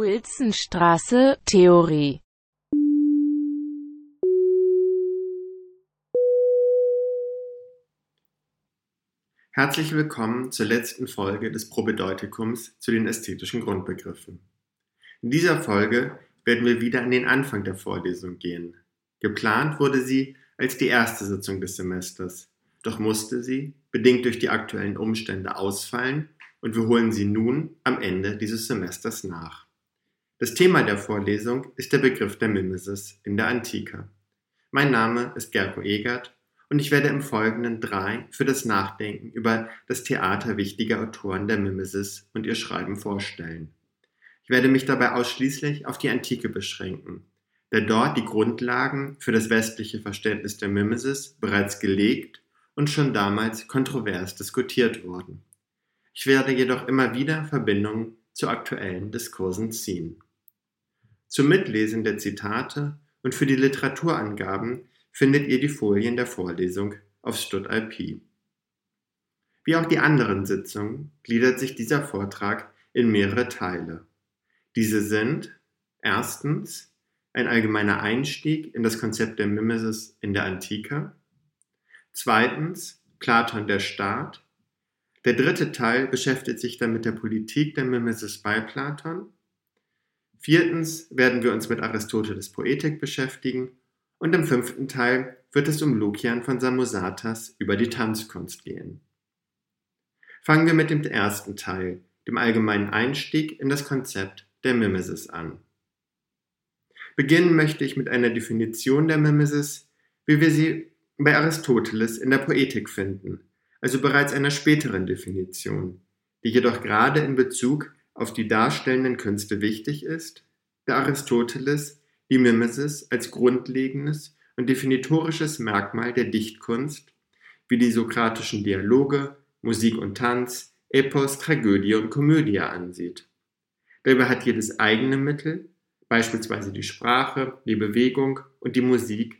Wilsonstraße, Theorie. Herzlich willkommen zur letzten Folge des Propedeutikums zu den ästhetischen Grundbegriffen. In dieser Folge werden wir wieder an den Anfang der Vorlesung gehen. Geplant wurde sie als die erste Sitzung des Semesters, doch musste sie, bedingt durch die aktuellen Umstände, ausfallen und wir holen sie nun am Ende dieses Semesters nach. Das Thema der Vorlesung ist der Begriff der Mimesis in der Antike. Mein Name ist Gerko Egert und ich werde im Folgenden 3 für das Nachdenken über das Theater wichtiger Autoren der Mimesis und ihr Schreiben vorstellen. Ich werde mich dabei ausschließlich auf die Antike beschränken, da dort die Grundlagen für das westliche Verständnis der Mimesis bereits gelegt und schon damals kontrovers diskutiert wurden. Ich werde jedoch immer wieder Verbindungen zu aktuellen Diskursen ziehen. Zum Mitlesen der Zitate und für die Literaturangaben findet ihr die Folien der Vorlesung auf stud.ip. Wie auch die anderen Sitzungen gliedert sich dieser Vortrag in mehrere Teile. Diese sind: erstens ein allgemeiner Einstieg in das Konzept der Mimesis in der Antike, zweitens Platon der Staat, der dritte Teil beschäftigt sich dann mit der Politik der Mimesis bei Platon, viertens werden wir uns mit Aristoteles Poetik beschäftigen und im 5. Teil wird es um Lukian von Samosatas über die Tanzkunst gehen. Fangen wir mit dem ersten Teil, dem allgemeinen Einstieg in das Konzept der Mimesis an. Beginnen möchte ich mit einer Definition der Mimesis, wie wir sie bei Aristoteles in der Poetik finden, also bereits einer späteren Definition, die jedoch gerade in Bezug auf die darstellenden Künste wichtig ist, da Aristoteles die Mimesis als grundlegendes und definitorisches Merkmal der Dichtkunst, wie die sokratischen Dialoge, Musik und Tanz, Epos, Tragödie und Komödie ansieht. Dabei hat jedes eigene Mittel, beispielsweise die Sprache, die Bewegung und die Musik,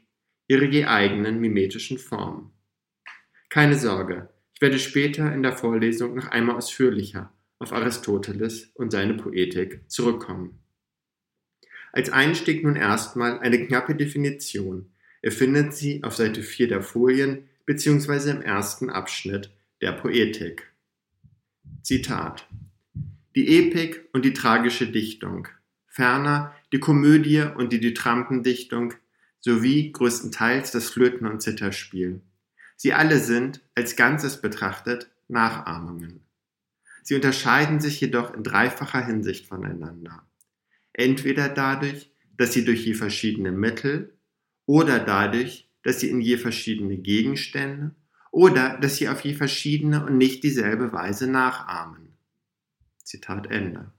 ihre je eigenen mimetischen Formen. Keine Sorge, ich werde später in der Vorlesung noch einmal ausführlicher auf Aristoteles und seine Poetik zurückkommen. Als Einstieg nun erstmal eine knappe Definition. Ihr findet sie auf Seite 4 der Folien bzw. im ersten Abschnitt der Poetik. Zitat: Die Epik und die tragische Dichtung, ferner die Komödie und die Ditrampendichtung sowie größtenteils das Flöten- und Zitherspiel. Sie alle sind, als Ganzes betrachtet, Nachahmungen. Sie unterscheiden sich jedoch in dreifacher Hinsicht voneinander. Entweder dadurch, dass sie durch je verschiedene Mittel oder dadurch, dass sie in je verschiedene Gegenstände oder dass sie auf je verschiedene und nicht dieselbe Weise nachahmen. Zitat Ende.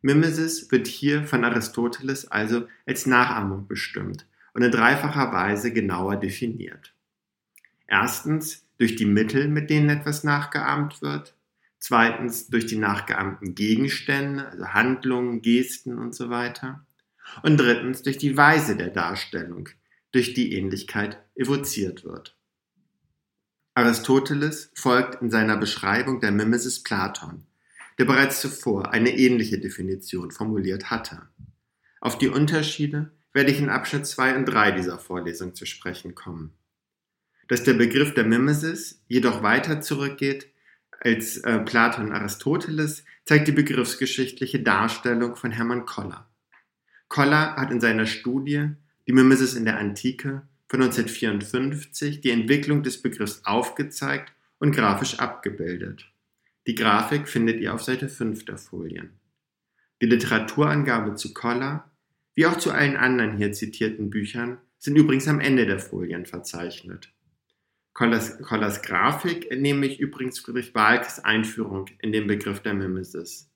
Mimesis wird hier von Aristoteles also als Nachahmung bestimmt und in dreifacher Weise genauer definiert. Erstens durch die Mittel, mit denen etwas nachgeahmt wird. Zweitens durch die nachgeahmten Gegenstände, also Handlungen, Gesten und so weiter. Und drittens durch die Weise der Darstellung, durch die Ähnlichkeit evoziert wird. Aristoteles folgt in seiner Beschreibung der Mimesis Platon, der bereits zuvor eine ähnliche Definition formuliert hatte. Auf die Unterschiede werde ich in Abschnitt 2 und 3 dieser Vorlesung zu sprechen kommen. Dass der Begriff der Mimesis jedoch weiter zurückgeht als Platon und Aristoteles, zeigt die begriffsgeschichtliche Darstellung von Hermann Koller. Koller hat in seiner Studie Die Mimesis in der Antike von 1954 die Entwicklung des Begriffs aufgezeigt und grafisch abgebildet. Die Grafik findet ihr auf Seite 5 der Folien. Die Literaturangabe zu Koller, wie auch zu allen anderen hier zitierten Büchern, sind übrigens am Ende der Folien verzeichnet. Kollers Grafik entnehme ich übrigens Friedrich Walkes Einführung in den Begriff der Mimesis,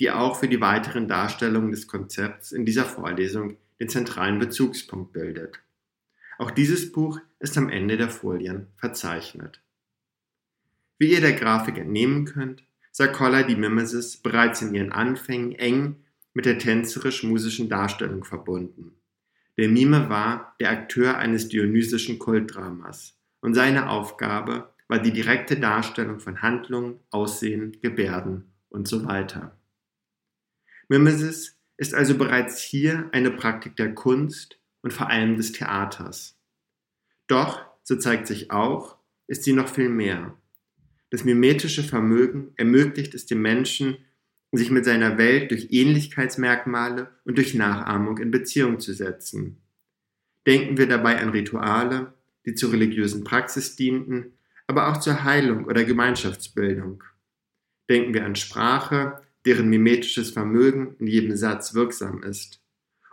die auch für die weiteren Darstellungen des Konzepts in dieser Vorlesung den zentralen Bezugspunkt bildet. Auch dieses Buch ist am Ende der Folien verzeichnet. Wie ihr der Grafik entnehmen könnt, sah Koller die Mimesis bereits in ihren Anfängen eng mit der tänzerisch-musischen Darstellung verbunden. Der Mime war der Akteur eines dionysischen Kultdramas und seine Aufgabe war die direkte Darstellung von Handlungen, Aussehen, Gebärden und so weiter. Mimesis ist also bereits hier eine Praktik der Kunst und vor allem des Theaters. Doch, so zeigt sich auch, ist sie noch viel mehr. Das mimetische Vermögen ermöglicht es dem Menschen, sich mit seiner Welt durch Ähnlichkeitsmerkmale und durch Nachahmung in Beziehung zu setzen. Denken wir dabei an Rituale, die zur religiösen Praxis dienten, aber auch zur Heilung oder Gemeinschaftsbildung. Denken wir an Sprache, deren mimetisches Vermögen in jedem Satz wirksam ist.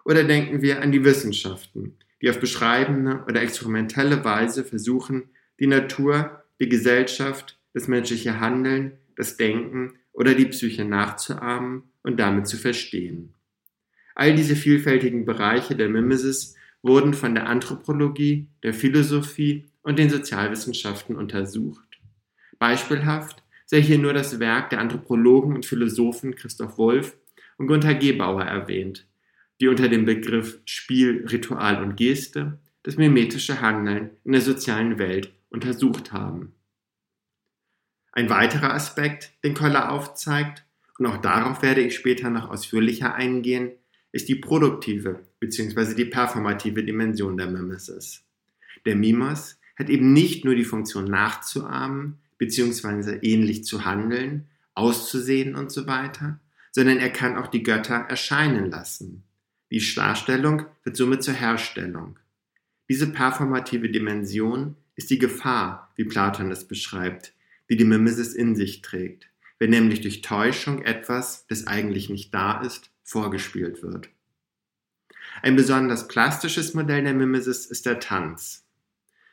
Oder denken wir an die Wissenschaften, die auf beschreibende oder experimentelle Weise versuchen, die Natur, die Gesellschaft, das menschliche Handeln, das Denken oder die Psyche nachzuahmen und damit zu verstehen. All diese vielfältigen Bereiche der Mimesis wurden von der Anthropologie, der Philosophie und den Sozialwissenschaften untersucht. Beispielhaft sei hier nur das Werk der Anthropologen und Philosophen Christoph Wolff und Gunther Gebauer erwähnt, die unter dem Begriff Spiel, Ritual und Geste das mimetische Handeln in der sozialen Welt untersucht haben. Ein weiterer Aspekt, den Koller aufzeigt, und auch darauf werde ich später noch ausführlicher eingehen, ist die produktive bzw. die performative Dimension der Mimesis. Der Mimos hat eben nicht nur die Funktion nachzuahmen bzw. ähnlich zu handeln, auszusehen und so weiter, sondern er kann auch die Götter erscheinen lassen. Die Darstellung wird somit zur Herstellung. Diese performative Dimension ist die Gefahr, wie Platon es beschreibt, die die Mimesis in sich trägt, wenn nämlich durch Täuschung etwas, das eigentlich nicht da ist, vorgespielt wird. Ein besonders plastisches Modell der Mimesis ist der Tanz.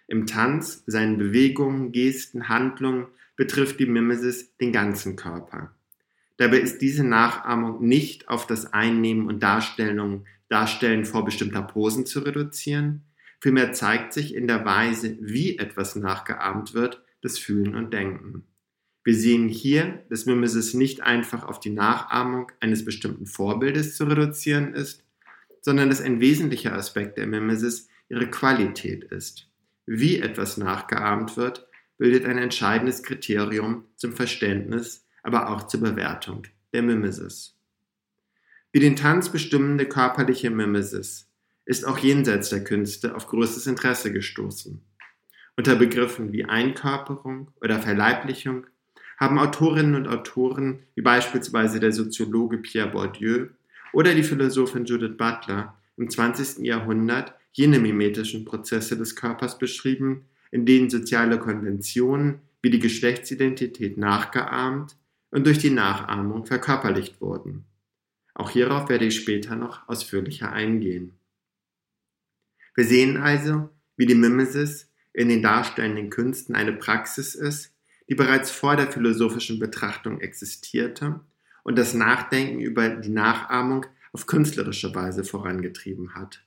Im Tanz, seinen Bewegungen, Gesten, Handlungen betrifft die Mimesis den ganzen Körper. Dabei ist diese Nachahmung nicht auf das Einnehmen und Darstellen vorbestimmter Posen zu reduzieren, vielmehr zeigt sich in der Weise, wie etwas nachgeahmt wird, das Fühlen und Denken. Wir sehen hier, dass Mimesis nicht einfach auf die Nachahmung eines bestimmten Vorbildes zu reduzieren ist, sondern dass ein wesentlicher Aspekt der Mimesis ihre Qualität ist. Wie etwas nachgeahmt wird, bildet ein entscheidendes Kriterium zum Verständnis, aber auch zur Bewertung der Mimesis. Wie den Tanz bestimmende körperliche Mimesis ist auch jenseits der Künste auf größtes Interesse gestoßen. Unter Begriffen wie Einkörperung oder Verleiblichung haben Autorinnen und Autoren wie beispielsweise der Soziologe Pierre Bourdieu oder die Philosophin Judith Butler im 20. Jahrhundert jene mimetischen Prozesse des Körpers beschrieben, in denen soziale Konventionen wie die Geschlechtsidentität nachgeahmt und durch die Nachahmung verkörperlicht wurden. Auch hierauf werde ich später noch ausführlicher eingehen. Wir sehen also, wie die Mimesis in den darstellenden Künsten eine Praxis ist, die bereits vor der philosophischen Betrachtung existierte und das Nachdenken über die Nachahmung auf künstlerische Weise vorangetrieben hat.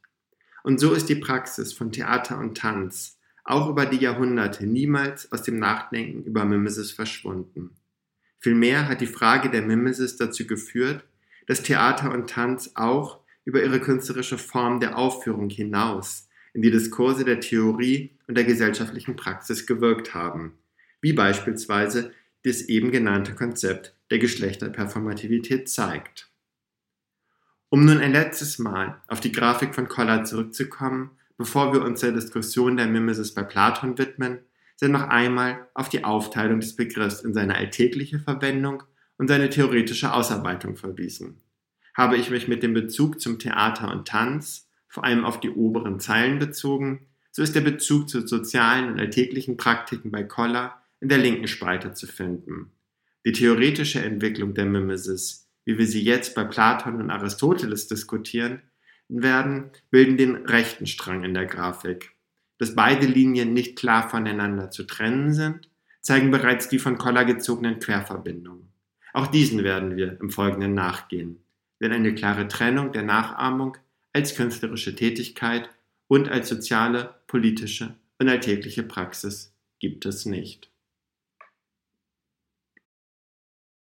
Und so ist die Praxis von Theater und Tanz auch über die Jahrhunderte niemals aus dem Nachdenken über Mimesis verschwunden. Vielmehr hat die Frage der Mimesis dazu geführt, dass Theater und Tanz auch über ihre künstlerische Form der Aufführung hinaus in die Diskurse der Theorie und der gesellschaftlichen Praxis gewirkt haben, wie beispielsweise das eben genannte Konzept der Geschlechterperformativität zeigt. Um nun ein letztes Mal auf die Grafik von Koller zurückzukommen, bevor wir uns der Diskussion der Mimesis bei Platon widmen, sind noch einmal auf die Aufteilung des Begriffs in seine alltägliche Verwendung und seine theoretische Ausarbeitung verwiesen. Habe ich mich mit dem Bezug zum Theater und Tanz vor allem auf die oberen Zeilen bezogen, so ist der Bezug zu sozialen und alltäglichen Praktiken bei Koller in der linken Spalte zu finden. Die theoretische Entwicklung der Mimesis, wie wir sie jetzt bei Platon und Aristoteles diskutieren werden, bilden den rechten Strang in der Grafik. Dass beide Linien nicht klar voneinander zu trennen sind, zeigen bereits die von Koller gezogenen Querverbindungen. Auch diesen werden wir im Folgenden nachgehen, denn eine klare Trennung der Nachahmung als künstlerische Tätigkeit und als soziale, politische und alltägliche Praxis gibt es nicht.